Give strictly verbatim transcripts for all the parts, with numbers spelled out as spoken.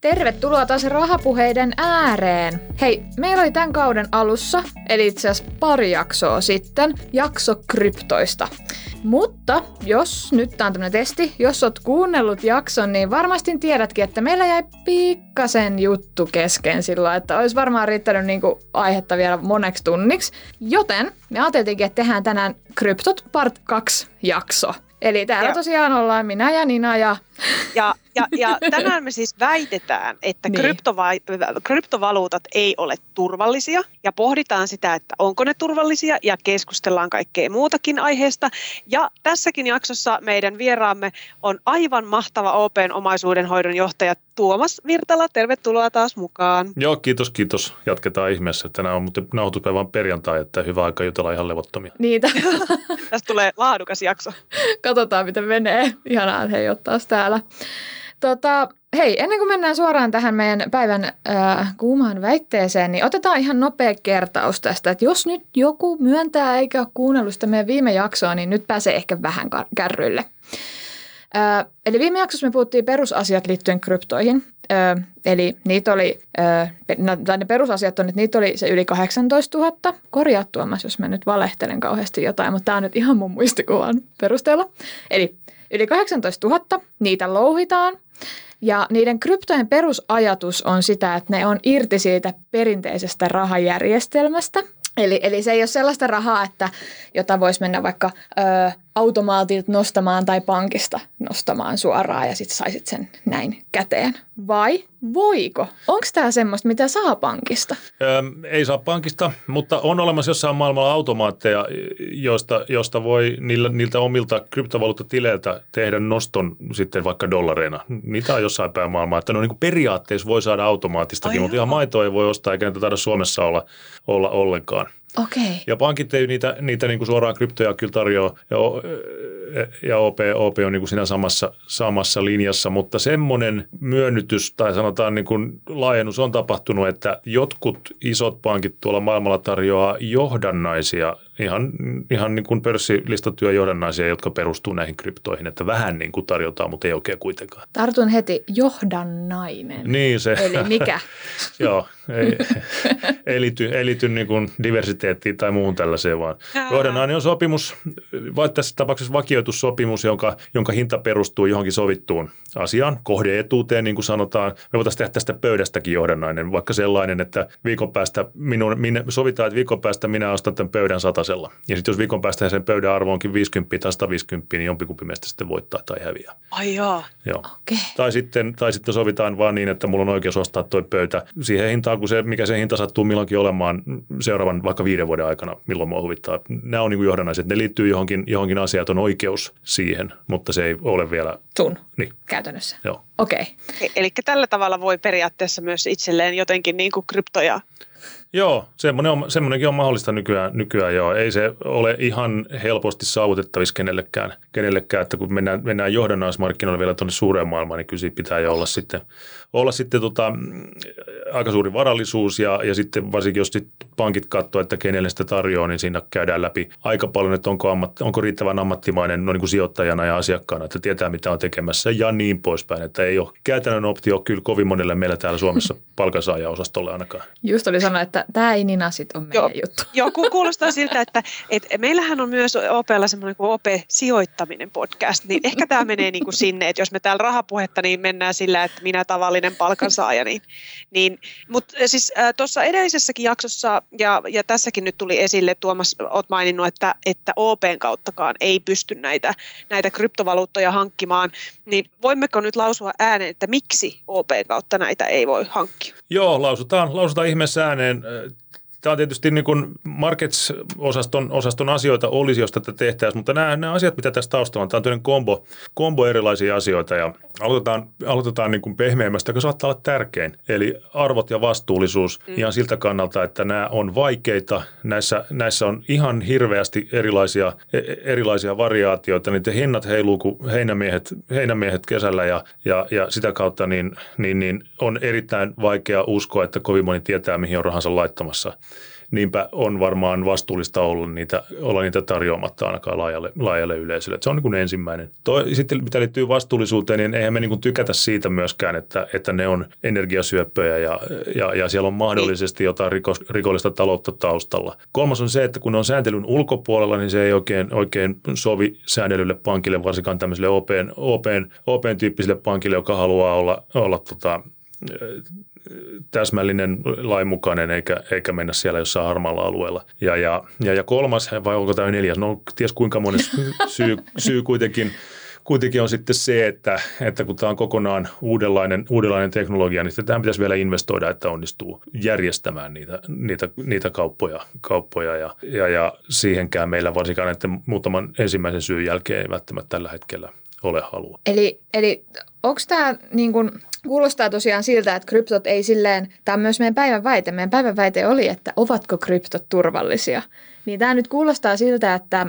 Tervetuloa taas rahapuheiden ääreen! Hei, meillä oli tämän kauden alussa, eli itse asiassa pari jaksoa sitten, jakso kryptoista. Mutta jos, nyt tää on tämmönen testi, jos oot kuunnellut jakson, niin varmasti tiedätkin, että meillä jäi pikkasen juttu kesken sillä, että olisi varmaan riittänyt niinku aihetta vielä moneksi tunniksi. Joten me ajateltiinkin, että tehdään tänään kryptot part kaksi jakso. Eli täällä Joo. tosiaan ollaan minä ja Nina ja... Ja, ja, ja tänään me siis väitetään, että niin. kryptova- kryptovaluutat ei ole turvallisia ja pohditaan sitä, että onko ne turvallisia ja keskustellaan kaikkea muutakin aiheesta. Ja tässäkin jaksossa meidän vieraamme on aivan mahtava Open omaisuudenhoidon johtaja Tuomas Virtala. Tervetuloa taas mukaan. Joo, kiitos, kiitos. Jatketaan ihmeessä. Tänään on muuten nauhoituspäivän perjantai, että hyvä aika jutella ihan levottomia. Niitä. Tästä tulee laadukas jakso. Katsotaan, miten menee. Ihanaa, että hei, oot taas täällä. Tota, hei, ennen kuin mennään suoraan tähän meidän päivän äh, kuumaan väitteeseen, niin otetaan ihan nopea kertaus tästä. Että jos nyt joku myöntää eikä ole kuunnellut sitä meidän viime jaksoa, niin nyt pääsee ehkä vähän kärryille. Äh, eli viime jaksossa me puhuttiin perusasiat liittyen kryptoihin. Äh, eli niitä oli, äh, no, tai ne perusasiat on, että niitä oli se yli kahdeksantoista tuhatta. Korjaa Tuomas, jos mä nyt valehtelen kauheasti jotain, mutta tämä on nyt ihan mun muistikuvan perusteella. Eli... Yli kahdeksantoista tuhatta, niitä louhitaan ja niiden kryptojen perusajatus on sitä, että ne on irti siitä perinteisestä rahajärjestelmästä. Eli, eli se ei ole sellaista rahaa, että, jota voisi mennä vaikka ö, automaatilta nostamaan tai pankista nostamaan suoraan ja sitten saisit sen näin käteen. Vai voiko? Onko tämä semmoista, mitä saa pankista? Öö, ei saa pankista, mutta on olemassa jossain maailmalla automaatteja, joista, joista voi niillä, niiltä omilta kryptovaluuttatileiltä tehdä noston sitten vaikka dollareina. Niitä on jossain päin maailmaa. Että no niin kuin periaatteessa voi saada automaattistakin, Ai mutta ihan maitoa ei voi ostaa eikä niitä taida Suomessa olla, olla ollenkaan. Okay. Ja pankit ei niitä, niitä niin kuin suoraan kryptoja kyllä tarjoaa ja, ja O P, O P on niin kuin siinä samassa, samassa linjassa, mutta semmoinen myönnytys tai sanotaan niin kuin laajennus on tapahtunut, että jotkut isot pankit tuolla maailmalla tarjoaa johdannaisia, ihan, ihan niin kuin pörssilistattuja johdannaisia, jotka perustuu näihin kryptoihin, että vähän niin kuin tarjotaan, mutta ei oikein kuitenkaan. Tartun heti johdannainen. Niin se. Eli mikä? Joo. Ei, ei liity, ei liity niin kuin diversiteettiin tai muuhun tällaiseen, vaan johdannainen on sopimus, vai tässä tapauksessa vakioitussopimus, jonka, jonka hinta perustuu johonkin sovittuun asiaan, kohdeetuuteen, niin kuin sanotaan. Me voitaisiin tehdä tästä pöydästäkin johdannainen, vaikka sellainen, että viikon päästä minun, minä, sovitaan, että viikon päästä minä ostan tämän pöydän satasella. Ja sitten jos viikon päästä sen pöydän arvo onkin viisikymmentä tai sataviisikymmentä, niin jompikumpi meistä sitten voittaa tai häviää. Ai joo. Joo. Okay. Tai, sitten, tai sitten sovitaan vaan niin, että mulla on oikeus ostaa toi pöytä siihen hintaan, kun se, mikä se hinta sattuu milloinkin olemaan seuraavan vaikka viiden vuoden aikana, milloin mua huvittaa. Nämä on niin kuin johdannaiset. Ne liittyy johonkin, johonkin asiaan, on oikeus siihen, mutta se ei ole vielä... Sun niin. Käytännössä. Joo. Okei. Okay. Eli tällä tavalla voi periaatteessa myös itselleen jotenkin niin kuin kryptoja... Joo, semmoinen on, semmoinenkin on mahdollista nykyään, nykyään joo. Ei se ole ihan helposti saavutettavissa kenellekään, kenellekään että kun mennään, mennään johdannaismarkkinoille vielä tuonne suureen maailmaan, niin kyllä pitää jo olla sitten, olla sitten tota, aika suuri varallisuus ja, ja sitten varsinkin jos sit pankit katsoo, että kenelle sitä tarjoaa, niin siinä käydään läpi aika paljon, että onko, ammatti, onko riittävän ammattimainen no niin kuin sijoittajana ja asiakkaana, että tietää mitä on tekemässä ja niin poispäin, että ei ole käytännön optio kyllä kovin monelle meillä täällä Suomessa palkansaajaosastolle ainakaan. Just oli sanoa, että tämä ei Nina sit ole meidän joo, juttu. Joo, kuulostaa siltä, että et meillähän on myös O P:lla semmoinen kuin O P-sijoittaminen podcast, niin ehkä tämä menee niin kuin sinne, että jos me täällä rahapuhetta, niin mennään sillä, että minä tavallinen palkansaaja. Niin, niin, mutta siis äh, tuossa edellisessäkin jaksossa ja, ja tässäkin nyt tuli esille, Tuomas, olet maininnut, että, että O P:n kauttakaan ei pysty näitä, näitä kryptovaluuttoja hankkimaan, niin voimmeko nyt lausua ääneen, että miksi O P:n kautta näitä ei voi hankkia? Joo, lausutaan, lausutaan ihmeessä ääneen. tämä on tietysti niin kuin markets-osaston osaston asioita olisi, jos tätä tehtäisiin, mutta nämä, nämä asiat, mitä tässä taustalla on, tämä on tämmöinen kombo, kombo erilaisia asioita ja aloitetaan, aloitetaan niin kuin pehmeämmästä, joka saattaa olla tärkein. Eli arvot ja vastuullisuus mm. ihan siltä kannalta, että nämä on vaikeita, näissä, näissä on ihan hirveästi erilaisia, erilaisia variaatioita, niiden hinnat heiluu kuin heinämiehet, heinämiehet kesällä ja, ja, ja sitä kautta niin, niin, niin on erittäin vaikea uskoa, että kovin moni tietää, mihin on rahansa laittamassa. Niinpä on varmaan vastuullista olla niitä, olla niitä tarjoamatta ainakaan laajalle, laajalle yleisölle. Et se on niin kuin ensimmäinen. Toi, sitten mitä liittyy vastuullisuuteen, niin eihän me niin kuin tykätä siitä myöskään, että, että ne on energiasyöppöjä ja, ja, ja siellä on mahdollisesti jotain rikos, rikollista taloutta taustalla. Kolmas on se, että kun on sääntelyn ulkopuolella, niin se ei oikein, oikein sovi säännellylle pankille, varsinkaan tämmöiselle open, open, open tyyppiselle pankille, joka haluaa olla, olla tota, täsmällinen lainmukainen eikä, eikä mennä siellä jossain harmaalla alueella. Ja, ja, ja, ja kolmas, vai onko tämä neljäs, no ties kuinka monen syy, syy kuitenkin, kuitenkin on sitten se, että, että kun tämä on kokonaan uudenlainen, uudenlainen teknologia, niin tähän pitäisi vielä investoida, että onnistuu järjestämään niitä, niitä, niitä kauppoja, kauppoja ja, ja, ja siihenkään meillä varsinkaan näiden muutaman ensimmäisen syyn jälkeen ei välttämättä tällä hetkellä ole halua. Eli, eli onko tämä niin kuin... Kuulostaa tosiaan siltä, että kryptot ei silleen, tämä on myös meidän päivän väite, meidän päivän väite oli, että ovatko kryptot turvallisia. Niin tämä nyt kuulostaa siltä, että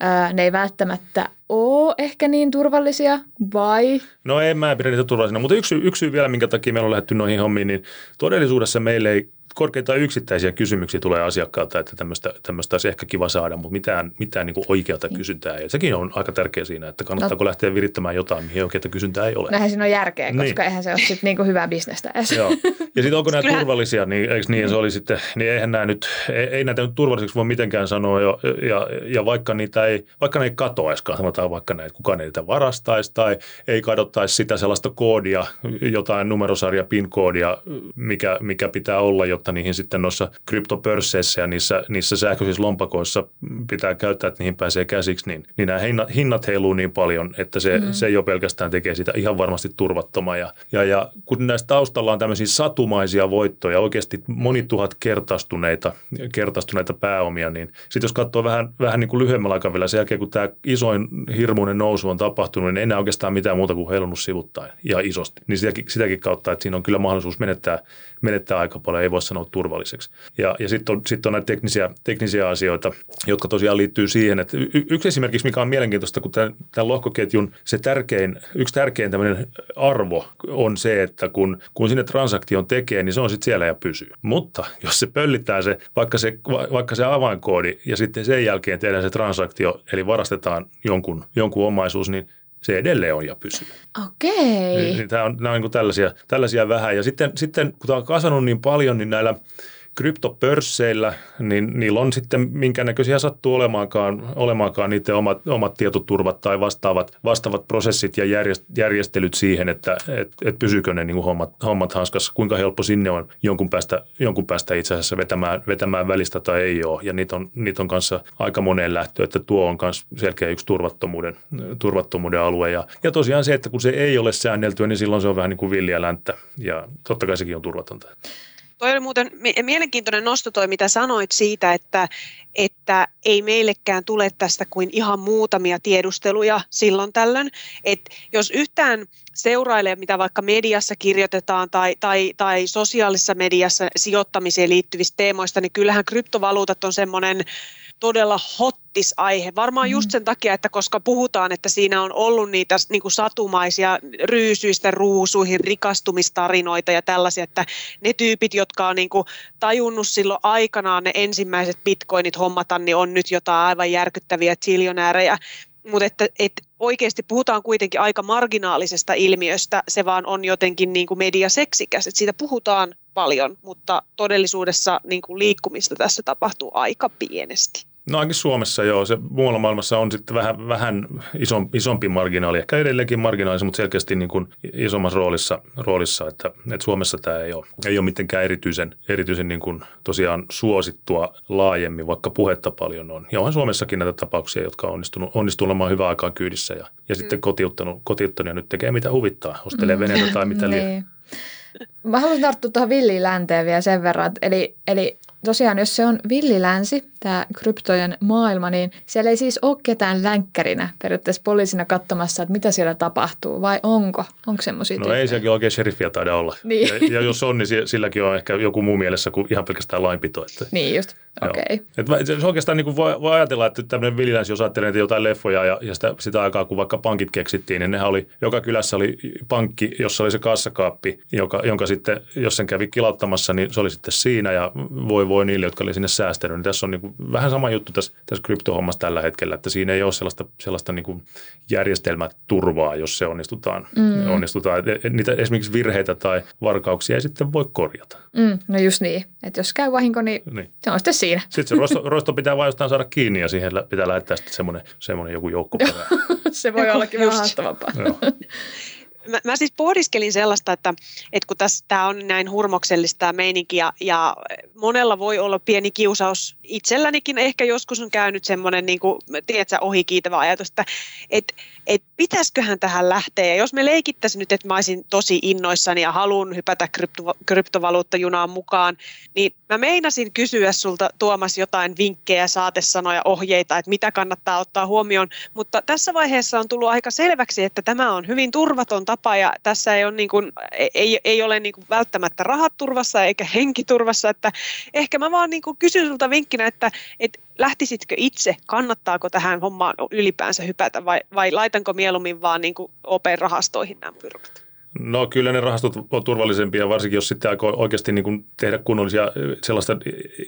ää, ne ei välttämättä ole ehkä niin turvallisia, vai? No en mä pidä niitä turvallisina, mutta yksi, yksi syy vielä, minkä takia meillä on lähdetty noihin hommiin, niin todellisuudessa meillä ei korkeintaan yksittäisiä kysymyksiä tulee asiakkaalta, että tämmöistä, tämmöistä olisi ehkä kiva saada, mutta mitään, mitään niin kuin oikeata kysyntää ei. Sekin on aika tärkeä siinä, että kannattaako no. lähteä virittämään jotain, mihin oikeata kysyntää ei ole. Näinhän siinä on järkeä, koska niin. eihän se ole sitten niin kuin hyvää bisnestä edes. Joo. Ja sitten onko nämä Kyllä. turvallisia, niin eikö niin, se oli sitten, niin eihän nämä nyt, ei, ei näitä nyt turvallisiksi voi mitenkään sanoa. Jo, ja, ja vaikka niitä ei, vaikka ne ei katoaisikaan, sanotaan vaikka näitä, kukaan ei niitä varastaisi tai ei kadottaisi sitä sellaista koodia, jotain numerosarja, PIN-koodia, mikä, mikä pitää olla, jotta niihin sitten noissa kryptopörsseissä ja niissä, niissä sähköisissä lompakoissa pitää käyttää, että niihin pääsee käsiksi, niin, niin nämä hinnat heiluu niin paljon, että se, mm-hmm. se jo pelkästään tekee sitä ihan varmasti turvattomaa. Ja, ja, ja kun näissä taustalla on tämmöisiä satumaisia voittoja, oikeasti monituhat kertaistuneita, kertaistuneita pääomia, niin sitten jos katsoo vähän, vähän niin kuin lyhyemmällä aikavälillä sen jälkeen, kun tämä isoin hirmuinen nousu on tapahtunut, niin ei enää oikeastaan mitään muuta kuin heilunut sivuttain ja isosti. Niin sitäkin, sitäkin kautta, että siinä on kyllä mahdollisuus menettää, menettää aika paljon, ei voi sanoa turvalliseksi. Ja, ja sitten on, sit on näitä teknisiä, teknisiä asioita, jotka tosiaan liittyy siihen, että y- yksi esimerkiksi, mikä on mielenkiintoista, kun tämän, tämän lohkoketjun se tärkein, yksi tärkein tämmöinen arvo on se, että kun, kun sinne transaktion tekee, niin se on sitten siellä ja pysyy. Mutta jos se pöllitään se, vaikka se, va, vaikka se avainkoodi ja sitten sen jälkeen tehdään se transaktio, eli varastetaan jonkun, jonkun omaisuus, niin se edelleen on ja pysyy. Okei. Niin, tämä on, nämä on niin tällaisia, tällaisia vähän. Ja sitten, sitten kun tämä on kasvanut niin paljon, niin näillä kryptopörsseillä, niin niillä on sitten minkä näköisiä sattuu olemaankaan, olemaankaan niiden omat, omat tietoturvat tai vastaavat, vastaavat prosessit ja järjestelyt siihen, että et, et pysyykö ne niin kuin hommat, hommat hanskassa, kuinka helppo sinne on jonkun päästä, jonkun päästä itse asiassa vetämään, vetämään välistä tai ei ole. Ja niitä on, niitä on kanssa aika moneen lähtö, että tuo on myös selkeä yksi turvattomuuden, turvattomuuden alue. Ja, ja tosiaan se, että kun se ei ole säänneltyä, niin silloin se on vähän niin kuin villiä länttä ja totta kai sekin on turvatonta. Toi oli muuten mielenkiintoinen nosto toi, mitä sanoit siitä, että, että ei meillekään tule tästä kuin ihan muutamia tiedusteluja silloin tällöin. Et jos yhtään seurailee, mitä vaikka mediassa kirjoitetaan tai, tai, tai sosiaalisessa mediassa sijoittamiseen liittyvistä teemoista, niin kyllähän kryptovaluutat on semmoinen todella hottis aihe. Varmaan just sen takia, että koska puhutaan, että siinä on ollut niitä niin kuin satumaisia ryysyistä ruusuihin rikastumistarinoita ja tällaisia, että ne tyypit, jotka on niin kuin tajunnut silloin aikanaan ne ensimmäiset bitcoinit hommata, niin on nyt jotain aivan järkyttäviä ziljonäärejä. Mutta että, että oikeasti puhutaan kuitenkin aika marginaalisesta ilmiöstä, se vaan on jotenkin niin kuin mediaseksikäs, että siitä puhutaan paljon, mutta todellisuudessa niin kuin liikkumista tässä tapahtuu aika pienesti. No ainakin Suomessa joo, se muualla maailmassa on sitten vähän, vähän isompi marginaali, ehkä edelleenkin marginaalissa, mutta selkeästi niin kuin isommassa roolissa, roolissa että, että Suomessa tämä ei ole, ei ole mitenkään erityisen, erityisen niin kuin tosiaan suosittua laajemmin, vaikka puhetta paljon on. Ja onhan Suomessakin näitä tapauksia, jotka on onnistunut, onnistunut olemaan hyvää aikaa kyydissä ja, ja sitten mm. kotiuttanut, kotiuttanut ja nyt tekee mitä huvittaa, ostelee mm. veneitä tai mitä liian. Mä haluan tarttua tuohon villiin länteen vielä sen verran, eli, eli tosiaan, jos se on villilänsi, tämä kryptojen maailma, niin siellä ei siis ole ketään länkkärinä periaatteessa poliisina katsomassa, että mitä siellä tapahtuu, vai onko? Onko semmoisia No tyyppejä? Ei sielläkin oikein sheriffiä taida olla. Niin. Ja, ja jos on, niin silläkin on ehkä joku muu mielessä kuin ihan pelkästään lainpito. Että, niin just, okei. Okay. Se oikeastaan niin kuin voi, voi ajatella, että tämmöinen villilänsi, jos ajattelee jotain leffoja ja, ja sitä, sitä aikaa, kun vaikka pankit keksittiin, niin nehän oli, joka kylässä oli pankki, jossa oli se kassakaappi, joka, jonka sitten, jos sen kävi kilauttamassa, niin se oli sitten siinä ja voi voi niille, jotka oli sinne säästänyt. Niin tässä on niin kuin vähän sama juttu tässä, tässä kryptohommassa tällä hetkellä, että siinä ei ole sellaista, sellaista niin kuin järjestelmäturvaa, jos se onnistutaan. Mm. onnistutaan. Niitä esimerkiksi virheitä tai varkauksia ei sitten voi korjata. Mm, no just niin, että jos käy vahinko, niin, niin se on sitten siinä. Sitten se roisto, roisto pitää vain jostain saada kiinni ja siihen pitää lähettää sitten semmoinen, semmoinen joku joukkoperä. Se voi ollakin vähän haastavampaa. Mä, mä siis pohdiskelin sellaista, että, että kun tämä on näin hurmoksellista tämä meininki ja, ja monella voi olla pieni kiusaus itsellänikin. Ehkä joskus on käynyt semmoinen, niin kuin, tiedätkö, ohikiitävä ajatus, että et, et pitäisköhän tähän lähteä. Ja jos me leikittäisiin nyt, että mä olisin tosi innoissani ja haluan hypätä krypto, kryptovaluuttajunaan mukaan, niin mä meinasin kysyä sulta, Tuomas, jotain vinkkejä, saatesanoja, ohjeita, että mitä kannattaa ottaa huomioon. Mutta tässä vaiheessa on tullut aika selväksi, että tämä on hyvin turvaton tapa ja tässä ei ole, niin kuin, ei, ei ole niin kuin välttämättä rahat turvassa eikä henki turvassa, että ehkä mä vaan niin kuin kysyn sulta vinkkinä, että, että lähtisitkö itse, kannattaako tähän hommaan ylipäänsä hypätä vai, vai laitanko mieluummin vaan niin kuin Open rahastoihin nämä pyrkät? No kyllä ne rahastot on turvallisempia, varsinkin jos sitten aikoo oikeasti niin kuin tehdä kunnollisia sellaista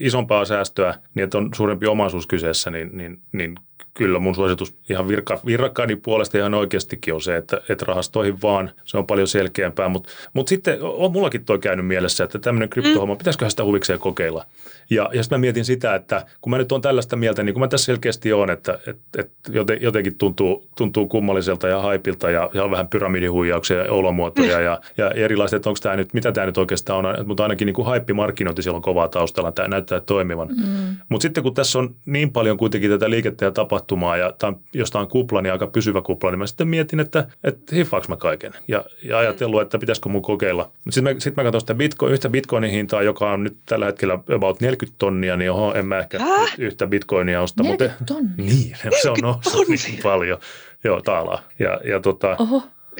isompaa säästöä, niin että on suurempi omaisuus kyseessä, niin, niin, niin kyllä mun suositus ihan virka, virrakkaani puolesta ihan oikeastikin on se, että, että rahastoihin vaan, se on paljon selkeämpää, mutta mut sitten on mullakin toi käynyt mielessä, että tämmöinen kryptohomma, pitäisiköhän sitä huvikseen kokeilla. Ja, ja sitten mä mietin sitä, että kun mä nyt oon tällaista mieltä, niin kuin mä tässä selkeästi oon, että et, et jotenkin tuntuu, tuntuu kummalliselta ja haipilta ja, ja vähän pyramidihuijauksia ja oulamuotoja ja, ja erilaiset, että onko tämä nyt, mitä tämä nyt oikeastaan on, mutta ainakin niin kuin haippimarkkinointi siellä on kovaa taustalla, tämä näyttää toimivan. Mm. Mutta sitten kun tässä on niin paljon kuitenkin tätä liikettä ja tapahtumaa ja tämän, jos tämä on kupla, niin aika pysyvä kupla, niin mä sitten mietin, että, että hiffaanko mä kaiken ja, ja ajatellut, että pitäisikö mun kokeilla. Mutta sitten mä, sit mä katson sitä bitcoin, yhtä bitcoinin hintaa, joka on nyt tällä hetkellä about neljäkymmentä tonnia, niin oho, en mä ehkä Häh? yhtä bitcoinia osta. neljäkymmentä tonnia? Niin, se on noussut niin paljon. Joo, taalaa. Ja, ja, tota,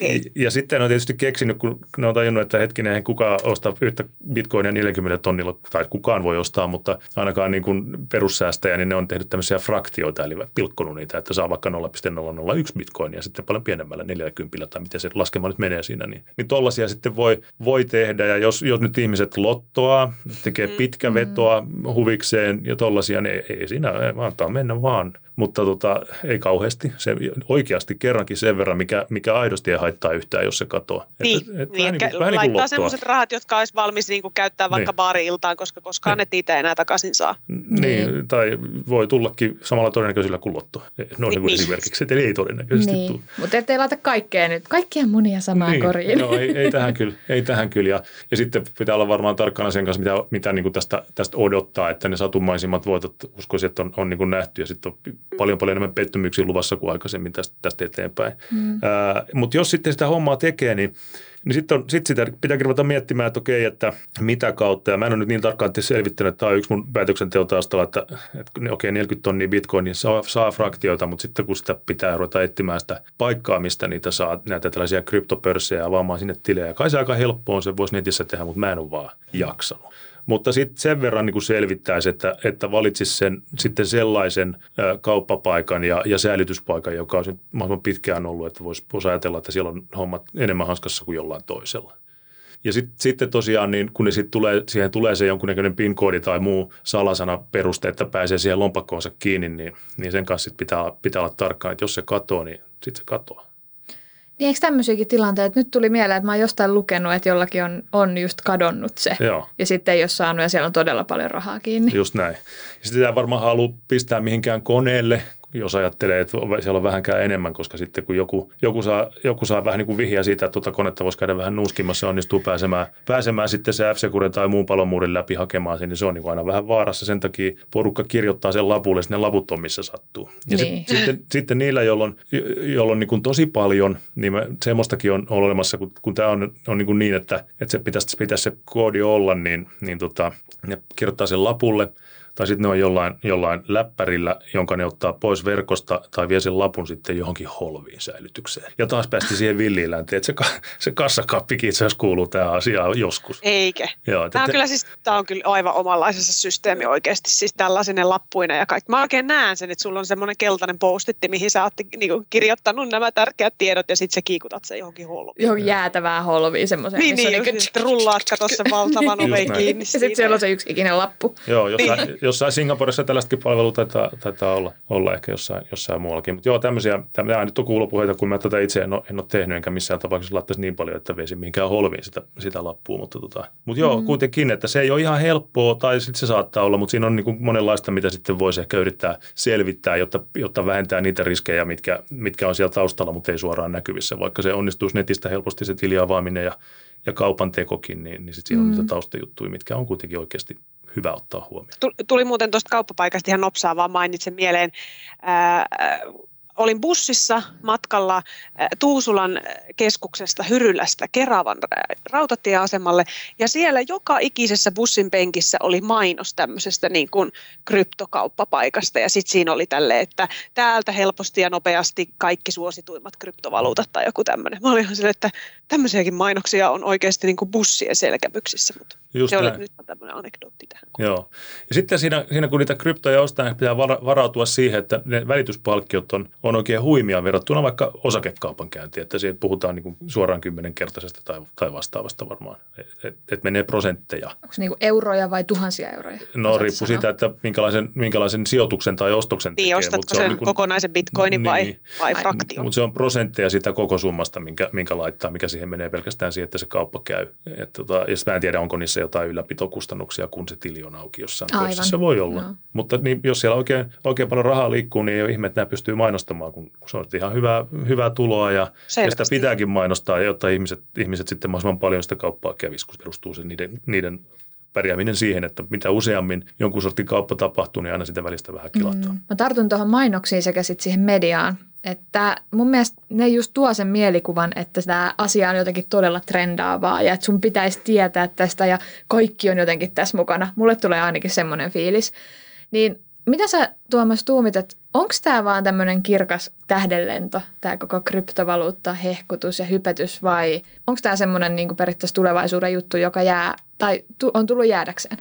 ja, ja sitten on tietysti keksinyt, kun ne on tajunnut, että hetkinen, ei kukaan osta yhtä bitcoinia neljälläkymmenellä tonnilla, tai kukaan voi ostaa, mutta ainakaan niin kuin perussäästäjä, niin ne on tehnyt tämmöisiä fraktioita, eli pilkkonut niitä, että saa vaikka nolla pilkku nolla nolla yksi bitcoinia sitten paljon pienemmällä neljälläkymmenellä, tai miten se laskema nyt menee siinä. Niin, niin tollaisia sitten voi, voi tehdä, ja jos, jos nyt ihmiset lottoa, tekee pitkävetoa huvikseen ja tollaisia, niin ei, ei siinä, ei, antaa mennä vaan. Mutta tota, ei kauheasti. Se, oikeasti kerrankin sen verran, mikä, mikä aidosti ei haittaa yhtään, jos se katoaa. Niin, et, et niin, niin kuin, laittaa sellaiset rahat, jotka olisi valmis niin kuin käyttää vaikka niin baari-iltaan, koska koskaan niin ne niitä enää takaisin saa. Niin, niin, tai voi tullakin samalla todennäköisellä kuin lotto. No niin, niin esimerkiksi, eli ei todennäköisesti niin tule. Mutta ettei laita kaikkea nyt, kaikkien munia samaan niin koriin. No ei, ei tähän kyllä, ei tähän kyllä. Ja, ja sitten pitää olla varmaan tarkkana sen kanssa, mitä, mitä niin kuin tästä, tästä odottaa, että ne satumaisimmat voitot uskoisin, että on, on niin kuin nähty ja sitten on paljon paljon enemmän pettymyksiä luvassa kuin aikaisemmin tästä, tästä eteenpäin. Mm. Mutta jos sitten sitä hommaa tekee, niin, niin sitten sit sitä pitääkin ruveta miettimään, että okei, että mitä kautta. Ja mä en ole nyt niin tarkkaan selvittänyt, että tämä on yksi mun päätöksenteon taustalla, että, että okei, neljäkymmentä tonnia bitcoinia saa, saa fraktioita, mutta sitten kun sitä pitää ruveta etsimään sitä paikkaa, mistä niitä saa, näitä tällaisia kryptopörssejä avaamaan sinne tilejä. Kai se aika helppoa on, se voisi netissä tehdä, mutta mä en ole vaan jaksanut. Mutta sitten sen verran niin selvittäisi, että, että valitsisi sen, sitten sellaisen ä, kauppapaikan ja, ja säilytyspaikan, joka on mahdollisimman pitkään ollut, että voisi vois ajatella, että siellä on hommat enemmän hanskassa kuin jollain toisella. Ja sitten sit tosiaan, niin kun ne sit tulee, siihen tulee se jonkunnäköinen PIN-koodi tai muu salasana peruste, että pääsee siihen lompakkoonsa kiinni, niin, niin sen kanssa sit pitää, pitää olla tarkkaan, että jos se katoo, niin sitten se katoaa. Niin eikö tämmöisiäkin tilanteita? Nyt tuli mieleen, että mä oon jostain lukenut, että jollakin on, on just kadonnut se. Joo. Ja sitten ei ole saanut ja siellä on todella paljon rahaa kiinni. Just näin. Ja sitten tämä varmaan haluaa pistää mihinkään koneelle, jos ajattelee, että siellä on vähänkään enemmän, koska sitten kun joku, joku, saa, joku saa vähän niin kuin vihjaa siitä, että tuota konetta voisi käydä vähän nuuskimassa ja onnistuu pääsemään, pääsemään sitten se F-Securen tai muun palomuurin läpi hakemaan sen, niin se on niin kuin aina vähän vaarassa. Sen takia porukka kirjoittaa sen lapulle, että ne laput on missä sattuu. Ja niin. sit, sitten, sitten niillä, joilla on, joilla on niin kuin tosi paljon, niin mä, semmoistakin on olemassa, kun, kun tämä on, on niin, kuin niin, että, että se pitäisi, pitäisi se koodi olla, niin, niin tota, ne kirjoittaa sen lapulle. Tai sitten ne on jollain, jollain läppärillä, jonka ne ottaa pois verkosta tai vie sen lapun sitten johonkin holviin säilytykseen. Ja taas päästi siihen villiilänteen, että se, ka- se kassakaappikin itse asiassa kuuluu tähän asiaan joskus. Eikä. Joo, tämä, on te... kyllä siis, tämä on kyllä aivan omanlaisessa systeemi oikeasti, siis tällaisinen lappuina ja kaikki. Mä oikein näen sen, että sulla on semmoinen keltainen postitti, mihin sä oot niinku kirjoittanut nämä tärkeät tiedot ja sitten sä kiikutat sen johonkin holviin. Johon jäätävää holviin semmoisen. Niin, niin, niin, niin rullaat kato sen valtavan oveen kiinni. Ja sitten siellä on se yksi ikinen lappu. Joo, jossain. Jossain Singaporessa tällaistakin palvelua taitaa, taitaa olla, olla ehkä jossain, jossain muuallakin. Mutta joo, tämmöisiä, tämä nyt on kuulopuheita, kun mä tätä itse en ole, en ole tehnyt, enkä missään tapauksessa laittaisi niin paljon, että veisi mihinkään holviin sitä, sitä lappua. Mutta tota, mut joo, mm. kuitenkin, että se ei ole ihan helppoa, tai sitten se saattaa olla, mutta siinä on niinku monenlaista, mitä sitten voisi ehkä yrittää selvittää, jotta, jotta vähentää niitä riskejä, mitkä, mitkä on siellä taustalla, mutta ei suoraan näkyvissä. Vaikka se onnistuisi netistä helposti se tiliavaaminen ja, ja kaupan tekokin, niin, niin sitten siinä on mm. niitä taustajuttuja, mitkä on kuitenkin oikeasti hyvä ottaa huomioon. Tuli muuten tuosta kauppapaikasta ihan nopsaa, vaan mainitsen mieleen. Ää, olin bussissa matkalla ää, Tuusulan keskuksesta Hyrylästä Keravan rautatieasemalle, ja siellä joka ikisessä bussin penkissä oli mainos tämmöisestä niin kuin kryptokauppapaikasta, ja sitten siinä oli tälle, että täältä helposti ja nopeasti kaikki suosituimmat kryptovaluutat tai joku tämmöinen. Mä olin ihan sille, että tämmöisiäkin mainoksia on oikeasti niin kuin bussien selkäpyksissä, mutta just se oli näin. Nyt tämmöinen anekdootti tähän. Joo. Ja sitten siinä, siinä kun niitä kryptoja ostaa, pitää varautua siihen, että ne välityspalkkiot on, on oikein huimia verrattuna vaikka osakekaupankäyntiin. Että siitä puhutaan niin kuin suoraan kymmenkertaisesta tai, tai vastaavasta varmaan. Että et, et menee prosentteja. Onko se niin kuin euroja vai tuhansia euroja? No riippuu siitä, että minkälaisen, minkälaisen sijoituksen tai ostoksen tekee. Niin, ostatko sen niin kuin, kokonaisen bitcoinin vai, niin, vai fraktio? Mutta se on prosentteja sitä koko summasta, minkä, minkä laittaa, mikä siihen menee pelkästään siihen, että se kauppa käy. Et, tota, ja sitten mä en tiedä, onko niissä jotain ylläpitokustannuksia, kun se tili on auki jossain pörssissä. Se voi olla. No. Mutta niin, jos siellä oikein, oikein paljon rahaa liikkuu, niin ei ole ihme, että nämä pystyy mainostamaan, kun, kun se on ihan hyvää, hyvää tuloa ja, ja sitä pitääkin mainostaa, jotta ihmiset, ihmiset sitten mahdollisimman paljon sitä kauppaa kävisi, kun perustuu se niiden, niiden pärjääminen siihen, että mitä useammin jonkun sortin kauppa tapahtuu, niin aina sitä välistä vähän kilahtaa. Mm. Mä tartun tuohon mainoksiin sekä sitten siihen mediaan. Että mun mielestä ne just tuo sen mielikuvan, että tämä asia on jotenkin todella trendaavaa ja että sun pitäisi tietää tästä ja kaikki on jotenkin tässä mukana. Mulle tulee ainakin semmoinen fiilis. Niin mitä sä, Tuomas, tuumit, että onko tämä vaan tämmöinen kirkas tähdenlento, tämä koko kryptovaluutta, hehkutus ja hypetys, vai onko tämä semmoinen niin kuin periaatteessa tulevaisuuden juttu, joka jää tai on tullut jäädäkseen?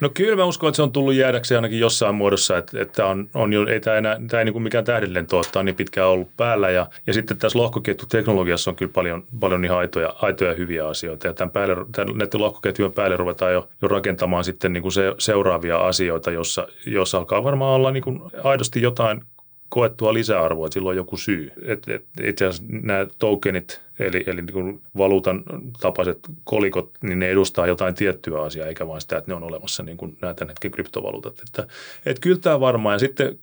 No kyllä mä uskon, että se on tullut jäädäkseen ainakin jossain muodossa, että, että on, on jo, ei tämä enää, tämä ei niin kuin mikään tähdenlento ole niin pitkään ollut päällä. Ja, ja sitten tässä lohkoketjuteknologiassa on kyllä paljon, paljon ihan aitoja, aitoja hyviä asioita. Ja tämän päälle, tämän, näiden lohkoketjujen päälle ruvetaan jo, jo rakentamaan sitten niin kuin se, seuraavia asioita, jossa, jossa alkaa varmaan olla niin kuin aidosti jotain koettua lisäarvoa, että sillä on joku syy. Et, et, itse asiassa nämä tokenit, eli, eli niin kuin valuutan tapaiset kolikot, niin ne edustaa jotain tiettyä asiaa, eikä vain sitä, että ne on olemassa niin kuin nämä tämän hetken kryptovaluutat. Että, et kyllä tämä varmaan. Ja sitten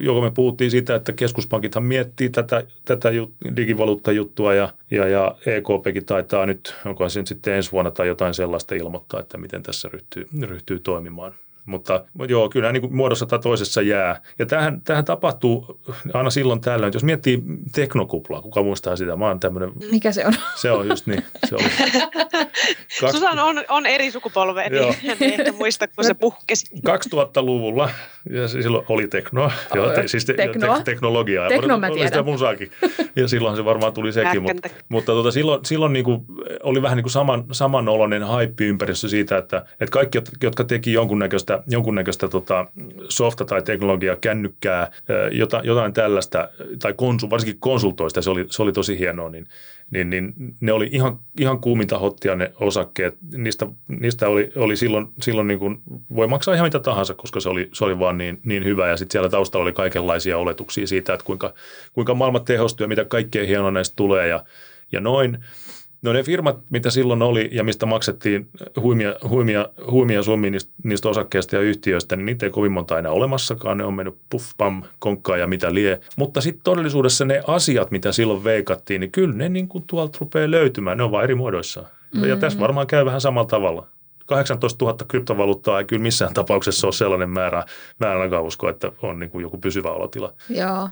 joko me puhuttiin siitä, että keskuspankithan miettii tätä, tätä digivaluuttajuttua ja, ja, ja E K P:kin taitaa nyt, onko se sitten ensi vuonna tai jotain sellaista ilmoittaa, että miten tässä ryhtyy, ryhtyy toimimaan. Mutta joo, kyllä niin kuin muodossa tai toisessa jää. Ja tämähän, tämähän tapahtuu aina silloin tällöin. Jos miettii teknokuplaa, kuka muistaa sitä? Mä oon tämmöinen... Mikä se on? Se on just niin. Se oli... Kaks... Susan on, on eri sukupolvea, niin hän ei ehkä muista, kun se puhkesi. kaksituhattaluvulla, ja silloin oli teknoa. Oh, joo, te, siis te, teknoa. Te, teknologiaa. Tekno mä tiedän. Oli sitä musaakin. Ja silloinhan se varmaan tuli sekin. Mutta, mutta tuota, silloin, silloin niin kuin oli vähän niin kuin saman, samanoloinen haippi ympäristö siitä, että, että kaikki, jotka teki jonkunnäköistä jonkunnäköistä tota, softa- tai teknologiaa, kännykkää, jotain, jotain tällaista, tai konsul, varsinkin konsultoista, se oli, se oli tosi hienoa, niin, niin, niin ne oli ihan, ihan kuuminta hottia ne osakkeet. Niistä, niistä oli, oli silloin, silloin niin kuin, voi maksaa ihan mitä tahansa, koska se oli, se oli vaan niin, niin hyvä, ja sitten siellä taustalla oli kaikenlaisia oletuksia siitä, että kuinka, kuinka maailma tehostuu ja mitä kaikkea hienoa näistä tulee ja, ja noin. No ne firmat, mitä silloin oli ja mistä maksettiin huimia, huimia, huimia summia niistä osakkeista ja yhtiöistä, niin niitä ei kovin monta aina olemassakaan. Ne on mennyt puff, pam, konkkaan ja mitä lie. Mutta sitten todellisuudessa ne asiat, mitä silloin veikattiin, niin kyllä ne niin kuin tuolta rupeaa löytymään. Ne on vaan eri muodoissaan. Mm-hmm. Ja tässä varmaan käy vähän samalla tavalla. kahdeksantoistatuhatta kryptovaluuttaa ei kyllä missään tapauksessa ole sellainen määrä, mä en ainakaan usko, että on niin kuin joku pysyvä olotila. Joo.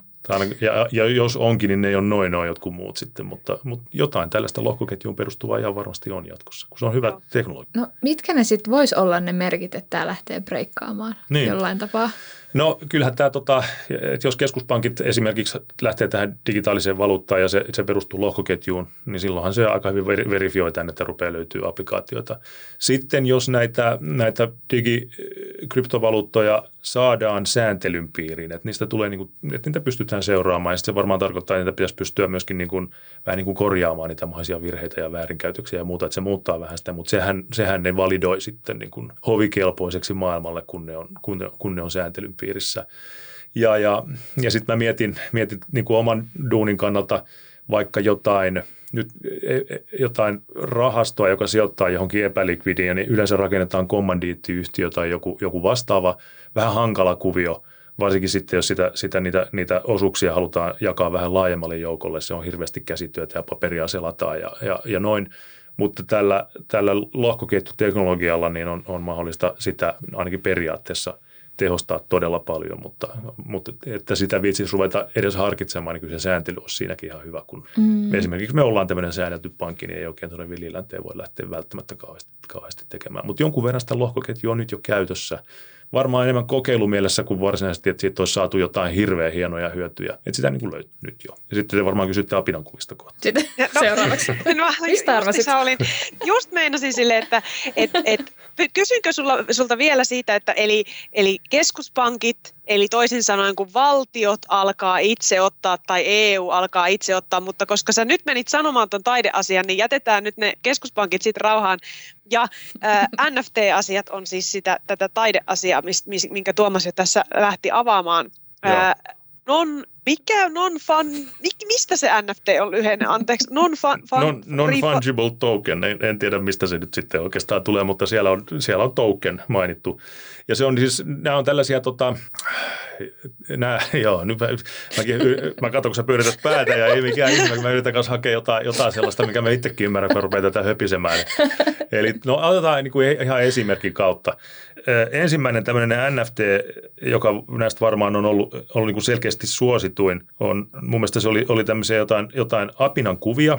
Ja, ja jos onkin, niin ne ei ole noin, noin jotkut muut sitten, mutta, mutta jotain tällaista lohkoketjuun perustuvaa ihan varmasti on jatkossa, kun se on hyvä no. teknologia. No mitkä ne sitten voisi olla ne merkit, että tämä lähtee breikkaamaan niin. jollain tapaa? No kyllähän tämä, tota, että jos keskuspankit esimerkiksi lähtee tähän digitaaliseen valuuttaan ja se, se perustuu lohkoketjuun, niin silloinhan se aika hyvin verifioidaan, että rupeaa löytyy applikaatioita. Sitten jos näitä, näitä digikryptovaluuttoja saadaan sääntelyn piiriin, että niistä tulee, niin kuin, että niitä pystytään seuraamaan ja sitten se varmaan tarkoittaa, että niitä pitäisi pystyä myöskin niin kuin, vähän niin kuin korjaamaan niitä mahdollisia virheitä ja väärinkäytöksiä ja muuta, että se muuttaa vähän sitä, mutta sehän, sehän ne validoi sitten niin kuin hovikelpoiseksi maailmalle, kun ne on, kun ne, kun ne on sääntelyn piirissä. Ja, ja, ja sitten mä mietin, mietin niin kuin oman duunin kannalta vaikka jotain, nyt, jotain rahastoa, joka sijoittaa johonkin epälikvidiin ja niin yleensä rakennetaan kommandiittiyhtiö tai joku, joku vastaava, vähän hankala kuvio, varsinkin sitten jos sitä, sitä, niitä, niitä osuuksia halutaan jakaa vähän laajemmalle joukolle, se on hirveästi käsityötä ja paperia selataan ja, ja, ja noin. Mutta tällä, tällä lohkoketjuteknologialla niin on, on mahdollista sitä ainakin periaatteessa tehostaa todella paljon, mutta, mutta että sitä viitsisi ruveta edes harkitsemaan, niin kyllä se sääntely olisi siinäkin ihan hyvä, kun mm. esimerkiksi me ollaan tämmöinen säännelty pankki, niin ei oikein tuonne villilänteen voi lähteä välttämättä kauheasti, kauheasti tekemään. Mutta jonkun verran sitä lohkoketjua on nyt jo käytössä, varmaan enemmän kokeilumielessä kuin varsinaisesti, että siitä olisi saatu jotain hirveän hienoja hyötyjä. Että sitä niin kuin löytyy nyt jo. Ja sitten te varmaan kysytte apinankuvista kohta. Sitten no, seuraavaksi. No, mistä arvasit? Olin, just meinasin silleen, että et, et, kysynkö sulla, sulta vielä siitä, että eli, eli keskuspankit, eli toisin sanoen kun valtiot alkaa itse ottaa tai E U alkaa itse ottaa, mutta koska sä nyt menit sanomaan ton taideasian, niin jätetään nyt ne keskuspankit sitten rauhaan. Ja äh, N F T-asiat on siis sitä, tätä taideasiaa, mist, minkä Tuomas jo tässä lähti avaamaan. Äh, non, mikä non-fun, mistä se N F T on lyhenne? Anteeksi, non-fun, fun, non, non-fungible rifa- token, en, en tiedä mistä se nyt sitten oikeastaan tulee, mutta siellä on, siellä on token mainittu. Ja se on siis, nämä on tällaisia tota... Nää, joo, nyt mä, mäkin, mä katson, kun sä pyörität päätä ja ei mikään ihme, kun mä yritän kanssa hakea jotain, jotain sellaista, mikä mä itsekin ymmärrän, kun rupeaa tätä höpisemään. Eli no otetaan niin kuin ihan esimerkin kautta. Ensimmäinen tämmöinen N F T, joka näistä varmaan on ollut, ollut niin kuin selkeästi suosituin, on mun mielestä se oli, oli tämmöisiä jotain, jotain apinan kuvia,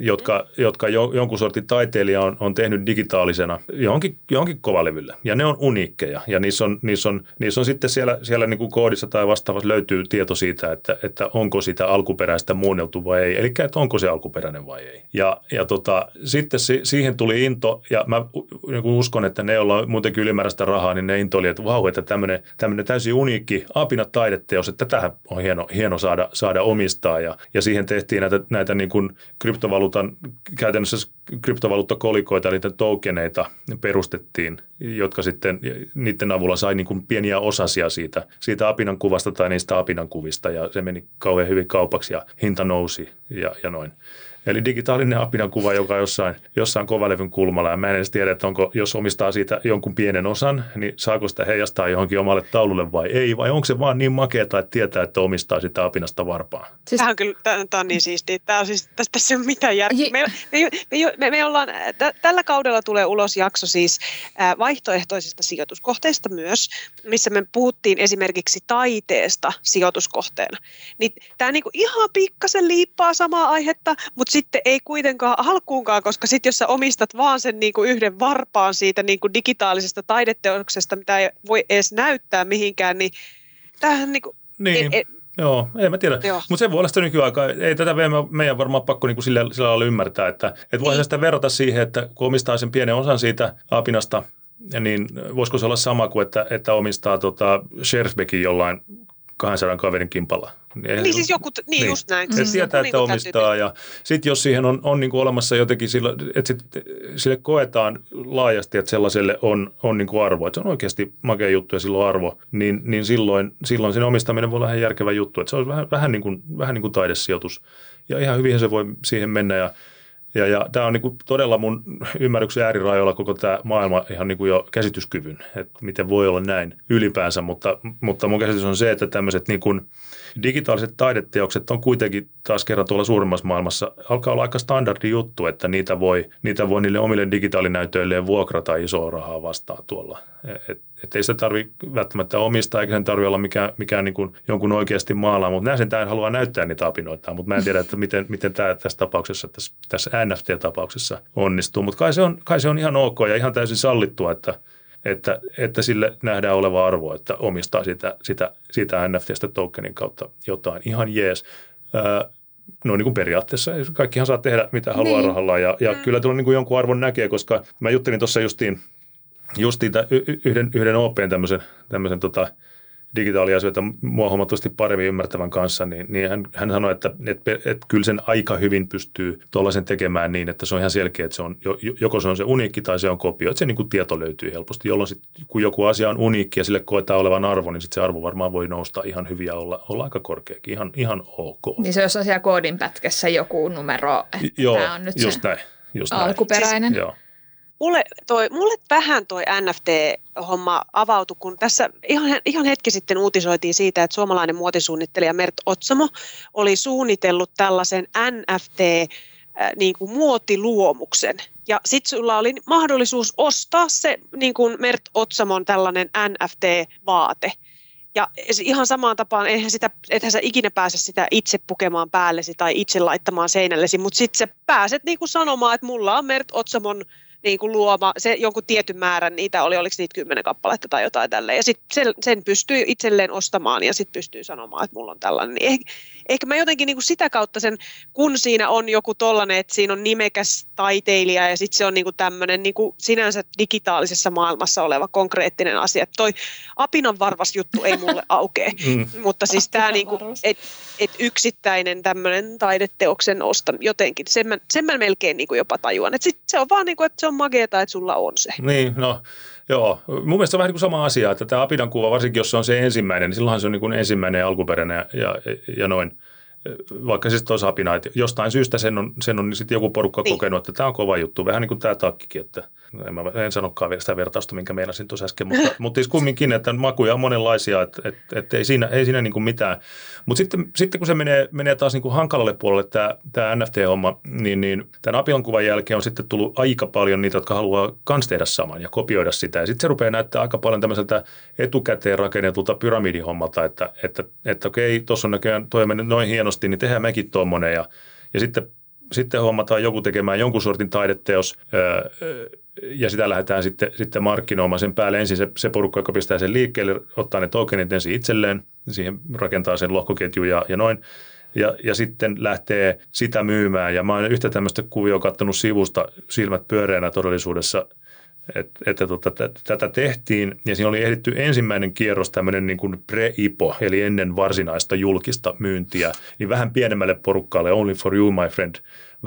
jotka, jotka jonkun sortin taiteilija on, on tehnyt digitaalisena johonkin, johonkin kovalevylle. Ja ne on uniikkeja. Ja niissä on, niissä on, niissä on sitten siellä, siellä niin kuin koodissa tai vastaavassa löytyy tieto siitä, että, että onko sitä alkuperäistä muunneltu vai ei. Eli että onko se alkuperäinen vai ei. Ja, ja tota, sitten si, siihen tuli into, ja mä niin kuin uskon, että ne, joilla on muutenkin ylimääräistä rahaa, niin ne into oli, että vau, että tämmöinen, tämmöinen täysin uniikki apinataideteos, että tähän on hieno, hieno saada, saada omistaa. Ja, ja siihen tehtiin näitä, näitä niin kuin kryptovaluutteja, käytännössä kryptovaluuttakolikoita, eli tokeneita perustettiin, jotka sitten niiden avulla sai niin kuin pieniä osasia siitä, siitä apinan kuvasta tai niistä apinan kuvista, ja se meni kauhean hyvin kaupaksi, ja hinta nousi, ja, ja noin. Eli digitaalinen apinan kuva, joka on jossain, jossain kovalevyn kulmalla, ja mä en edes tiedä, että onko, jos omistaa siitä jonkun pienen osan, niin saako sitä heijastaa johonkin omalle taululle vai ei, vai onko se vaan niin makeata, että tietää, että omistaa sitä apinasta varpaan? Siis... Tämä on kyllä, tämä on niin siistiä, tämä on siis, tässä ei ole mitään järkeä. Me, me, me, me, me ollaan, t- tällä kaudella tulee ulos jakso siis vaihtoehtoisista sijoituskohteista myös, missä me puhuttiin esimerkiksi taiteesta sijoituskohteena. Niin tämä niin kuin ihan pikkasen liippaa samaa aihetta, mutta sitten ei kuitenkaan alkuunkaan, koska sitten jos sä omistat vaan sen niinku yhden varpaan siitä niinku digitaalisesta taideteoksesta, mitä ei voi edes näyttää mihinkään, niin tämähän niinku... Niin. E, e, Joo, en mä tiedä. Mutta se voi olla sitä nykyaikaa. Ei tätä meidän varmaan pakko niinku sillä, sillä lailla ymmärtää, että et voihan sitä verrata siihen, että kun omistaa sen pienen osan siitä apinasta, niin voisiko se olla sama kuin, että, että omistaa tota Scherzbeckin jollain kahdensadan kaverin kimpalla. Niin, niin siis joku, niin, niin just näin. Mm. Se tietää, että omistaa ja sitten jos siihen on, on niin kuin olemassa jotenkin, sillä, että sit, sille koetaan laajasti, että sellaiselle on, on niin kuin arvo, että se on oikeasti makea juttu ja sillä on arvo, niin, niin silloin, silloin sen omistaminen voi olla ihan järkevä juttu, että se on vähän, vähän, niin kuin, vähän niin kuin taidesijoitus ja ihan hyvin se voi siihen mennä ja Ja, ja tämä on niin kuin todella mun ymmärryksen äärirajoilla koko tämä maailma ihan niin kuin jo käsityskyvyn, että miten voi olla näin ylipäänsä, mutta, mutta mun käsitys on se, että tämmöiset niin kuin digitaaliset taideteokset on kuitenkin taas kerran tuolla suurimmassa maailmassa, alkaa olla aika standardi juttu, että niitä voi, niitä voi niille omille digitaalinäytöilleen vuokrata isoa rahaa vastaan tuolla. Että et ei sitä tarvitse välttämättä omistaa, eikä sen tarvitse olla mikään, mikään niin kuin jonkun oikeasti maalaa, mutta nää sen tämän haluaa näyttää niitä apinoitaan, mutta mä en tiedä, että miten, miten tämä tässä tapauksessa, tässä, tässä N F T-tapauksessa onnistuu, mutta kai se on, kai se on ihan ok ja ihan täysin sallittua, että, että, että sille nähdään oleva arvo, että omistaa sitä, sitä, sitä N F T:stä tokenin kautta jotain. Ihan jees. No niin kuin periaatteessa. Kaikkihan saa tehdä mitä haluaa niin rahalla ja, ja kyllä tuolla niin kuin jonkun arvon näkee, koska mä juttelin tuossa justiin, justiin tämän yhden, yhden O P:n tämmöisen, tämmöisen tota, digitaalia asioita mua huomattavasti paremmin ymmärtävän kanssa, niin, niin hän, hän sanoi, että et, et kyllä sen aika hyvin pystyy tuollaisen tekemään niin, että se on ihan selkeä, että se on, joko se on se uniikki tai se on kopio, että se niin kuin tieto löytyy helposti, jolloin sit, kun joku asia on uniikki ja sille koetaan olevan arvo, niin sit se arvo varmaan voi nousta ihan hyvin ja olla, olla aika korkeakin, ihan, ihan ok. Niin se on siellä koodin pätkässä joku numero, että joo, tämä on nyt just se näin, just alkuperäinen. Näin. Siis, Mulle, toi, mulle vähän toi N F T-homma avautui, kun tässä ihan, ihan hetki sitten uutisoitiin siitä, että suomalainen muotisuunnittelija Mert Otsamo oli suunnitellut tällaisen N F T-muotiluomuksen. Niin ja sitten sulla oli mahdollisuus ostaa se niin kuin Mert Otsamon tällainen N F T-vaate. Ja ihan samaan tapaan, eihän sitä, ethän sä ikinä pääse sitä itse pukemaan päällesi tai itse laittamaan seinällesi, mutta sitten sä pääset niin kuin sanomaan, että mulla on Mert Otsamon niin kuin luoma, se jonkun tietyn määrän, niitä oli, oliko niitä kymmenen kappaletta tai jotain tälleen, ja sitten sen, sen pystyy itselleen ostamaan, ja sitten pystyy sanomaan, että mulla on tällainen. Eh, ehkä mä jotenkin niin kuin sitä kautta sen, kun siinä on joku tollainen, että siinä on nimekäs taiteilija, ja sitten se on niin kuin tämmöinen niin kuin sinänsä digitaalisessa maailmassa oleva konkreettinen asia. Toi apinanvarvas juttu ei mulle aukee, mm. mutta siis tämä, niin että et yksittäinen tämmöinen taideteoksen ostan jotenkin, sen mä, sen mä melkein niin kuin jopa tajuan, että se on vaan niin kuin, että se on mageeta, että sulla on se. Niin, no joo. Mun mielestä on vähän niin kuin sama asia, että tämä apinan kuva, varsinkin jos se on se ensimmäinen, niin silloinhan se on niin kuin ensimmäinen ja alkuperäinen ja, ja, ja noin. Vaikka siis toisa apina, että jostain syystä sen on, sen on sitten joku porukka niin kokenut, että tämä on kova juttu. Vähän niin kuin tämä takkikin, että en, mä, en sanokaan vielä sitä vertausta, minkä meinasin tuossa äsken, mutta, mutta siis kumminkin, että makuja on monenlaisia, että, että, että ei siinä, ei siinä niin kuin mitään. Mutta sitten, sitten kun se menee, menee taas niin kuin hankalalle puolelle tämä, tämä N F T-homma, niin, niin tämän apinan kuvan jälkeen on sitten tullut aika paljon niitä, jotka haluaa kans tehdä saman ja kopioida sitä. Ja sitten se rupeaa näyttää aika paljon tämmöiseltä etukäteen rakennetulta pyramidihommalta, että, että, että okei, tuossa on näköjään toi mennyt noin hieno, niin tehdään mekin tuommoinen ja, ja sitten, sitten huomataan joku tekemään jonkun sortin taideteos öö, ja sitä lähdetään sitten, sitten markkinoimaan sen päälle. Ensin se, se porukka, joka pistää sen liikkeelle, ottaa ne tokenit ensin itselleen, siihen rakentaa sen lohkoketju ja, ja noin. Ja, ja sitten lähtee sitä myymään ja mä oon yhtä tämmöistä kuvioa kattonut sivusta silmät pyöreänä todellisuudessa, että et, et, tätä tehtiin ja siinä oli ehditty ensimmäinen kierros tämmöinen niin kuin pre-ipo, eli ennen varsinaista julkista myyntiä, niin vähän pienemmälle porukkaalle, only for you my friend,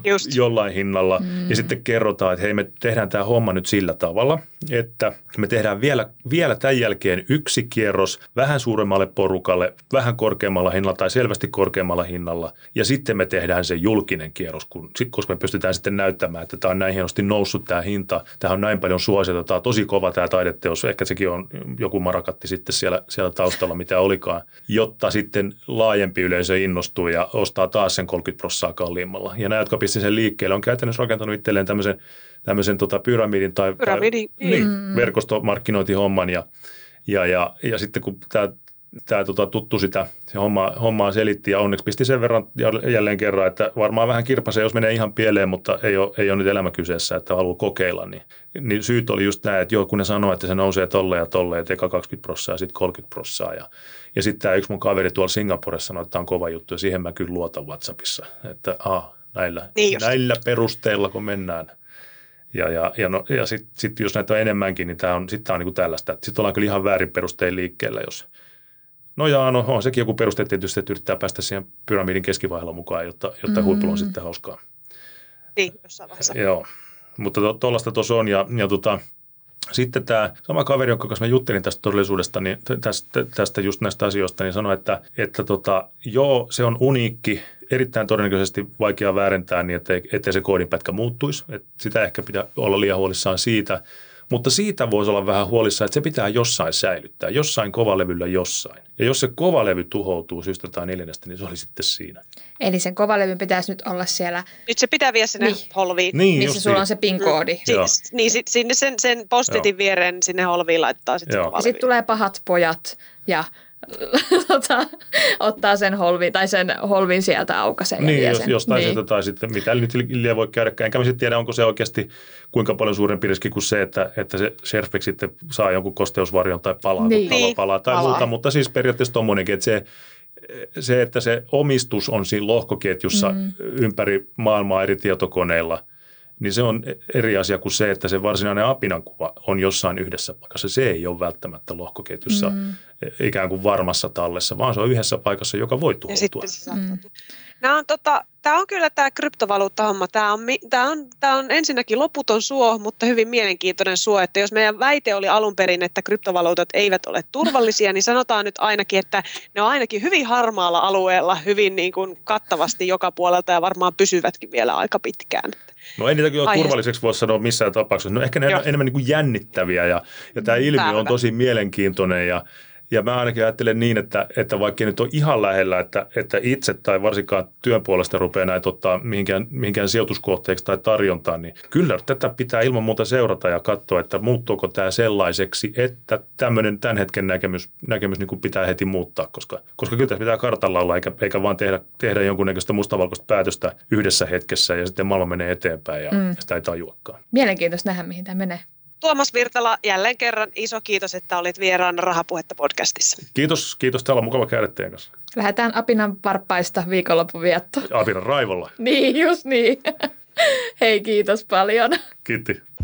just jollain hinnalla. Mm. Ja sitten kerrotaan, että hei, me tehdään tämä homma nyt sillä tavalla, että me tehdään vielä, vielä tämän jälkeen yksi kierros vähän suuremmalle porukalle, vähän korkeammalla hinnalla tai selvästi korkeammalla hinnalla. Ja sitten me tehdään se julkinen kierros, kun, koska me pystytään sitten näyttämään, että tämä on näin hienosti noussut tämä hinta. Tämä on näin paljon suosiota, tämä on tosi kova tämä taideteos. Ehkä sekin on joku marakatti sitten siellä, siellä taustalla, mitä olikaan, jotta sitten laajempi yleisö innostuu ja ostaa taas sen kolmekymmentä prosenttia kalliimmalla. Ja nämä, jotka pistin sen liikkeelle, on käytännössä rakentanut itselleen tämmöisen, tämmöisen tota pyramidin tai, Pyramidi. tai niin, mm. verkostomarkkinointihomman. Ja, ja, ja, ja sitten kun tämä Tämä tota, tuttu sitä se homma, hommaa selitti ja onneksi pisti sen verran jälleen kerran, että varmaan vähän kirpasee, jos menee ihan pieleen, mutta ei ole, ei ole nyt elämä kyseessä, että haluaa kokeilla. Niin, niin syyt oli just nämä, että joo, kun ne sanoo, että se nousee tolleen ja tolleen, että eka kaksikymmentä prosenttia ja sitten kolmekymmentä prosenttia. Ja, ja sitten tämä yksi mun kaveri tuolla Singapuressa sanoi, että tämä on kova juttu ja siihen mä kyllä luotan WhatsAppissa, että aha, näillä, niin näillä perusteilla kun mennään. Ja, ja, ja, no, ja sitten sit jos näitä on enemmänkin, niin tämä on, sit on niin kuin tällaista. Sitten ollaan kyllä ihan väärin perustein liikkeellä, jos... No jaa, no on sekin joku peruste tietysti, että yrittää päästä siihen pyramidin keskivaiheella mukaan, jotta, jotta mm. huipulla on sitten hauskaa. Niin, jossain vaiheessa. Joo, mutta tuollaista to, tuossa on. Ja, ja tota, sitten tämä sama kaveri, jonka kanssa mä juttelin tästä todellisuudesta, niin tästä, tästä just näistä asioista, niin sanoi, että, että tota, joo, se on uniikki erittäin todennäköisesti vaikea väärentää niin, että ettei se koodinpätkä muuttuisi. Et sitä ehkä pitää olla liian huolissaan siitä. Mutta siitä voisi olla vähän huolissaan, että se pitää jossain säilyttää, jossain kovalevyllä jossain. Ja jos se kovalevy tuhoutuu syystä tai neljännestä, niin se oli sitten siinä. Eli sen kovalevyn pitäisi nyt olla siellä. Nyt se pitää vielä sinne niin. holviin. Niin, missä sulla niin. on se PIN-koodi. Mm. Si- niin, sit, sinne sen, sen postitin Joo. viereen sinne holviin laittaa sitten kovalevy. Ja sitten tulee pahat pojat ja ottaa sen holvin tai sen holvin sieltä aukaisen. Niin, jos, jostain niin. sieltä tai sitten mitä nyt liian voi käydäkään. Enkä mä sitten tiedä, onko se oikeasti kuinka paljon suurempi riski kuin se, että, että se Sherfek sitten saa jonkun kosteusvarjon tai palaa, niin. palaa, palaa tai palaa. Muuta. Mutta siis periaatteessa tommoinenkin, että se, se, että se omistus on siinä lohkoketjussa mm. ympäri maailmaa eri tietokoneilla, niin se on eri asia kuin se, että se varsinainen apinankuva on jossain yhdessä paikassa. Se ei ole välttämättä lohkoketjussa mm. ikään kuin varmassa tallessa, vaan se on yhdessä paikassa, joka voi tuhoutua. Mm. Nämä on, tota, tämä on kyllä tämä kryptovaluutta-homma. Tämä on, tämä, on, tämä on ensinnäkin loputon suo, mutta hyvin mielenkiintoinen suo. Että jos meidän väite oli alun perin, että kryptovaluutat eivät ole turvallisia, niin sanotaan nyt ainakin, että ne on ainakin hyvin harmaalla alueella, hyvin niin kuin kattavasti joka puolelta ja varmaan pysyvätkin vielä aika pitkään. No ei niitä ole turvalliseksi voi sanoa missään tapauksessa. No ehkä ne Joo. on enemmän niin kuin jännittäviä ja, ja tämä ilmiö Päällä. on tosi mielenkiintoinen ja, ja mä ainakin ajattelen niin, että, että vaikka nyt on ihan lähellä, että, että itse tai varsinkaan työn puolesta rupeaa näitä ottaa mihinkään, mihinkään sijoituskohteeksi tai tarjontaan, niin kyllä tätä pitää ilman muuta seurata ja katsoa, että muuttuuko tämä sellaiseksi, että tämmöinen tämän hetken näkemys, näkemys niin kuin pitää heti muuttaa, koska, koska kyllä tässä pitää kartalla olla eikä, eikä vaan tehdä, tehdä jonkunnäköistä mustavalkoista päätöstä yhdessä hetkessä ja sitten maailma menee eteenpäin ja mm. sitä ei tajuakaan. Mielenkiintoista nähdä, mihin tämä menee. Tuomas Virtala, jälleen kerran iso kiitos, että olit vieraana Rahapuhetta-podcastissa. Kiitos, kiitos. Täällä on mukava käydä teidän kanssa. Lähdetään apinan varpaista viikonloppuviettoon. Apinan raivolla. Niin, just niin. Hei, kiitos paljon. Kiitti.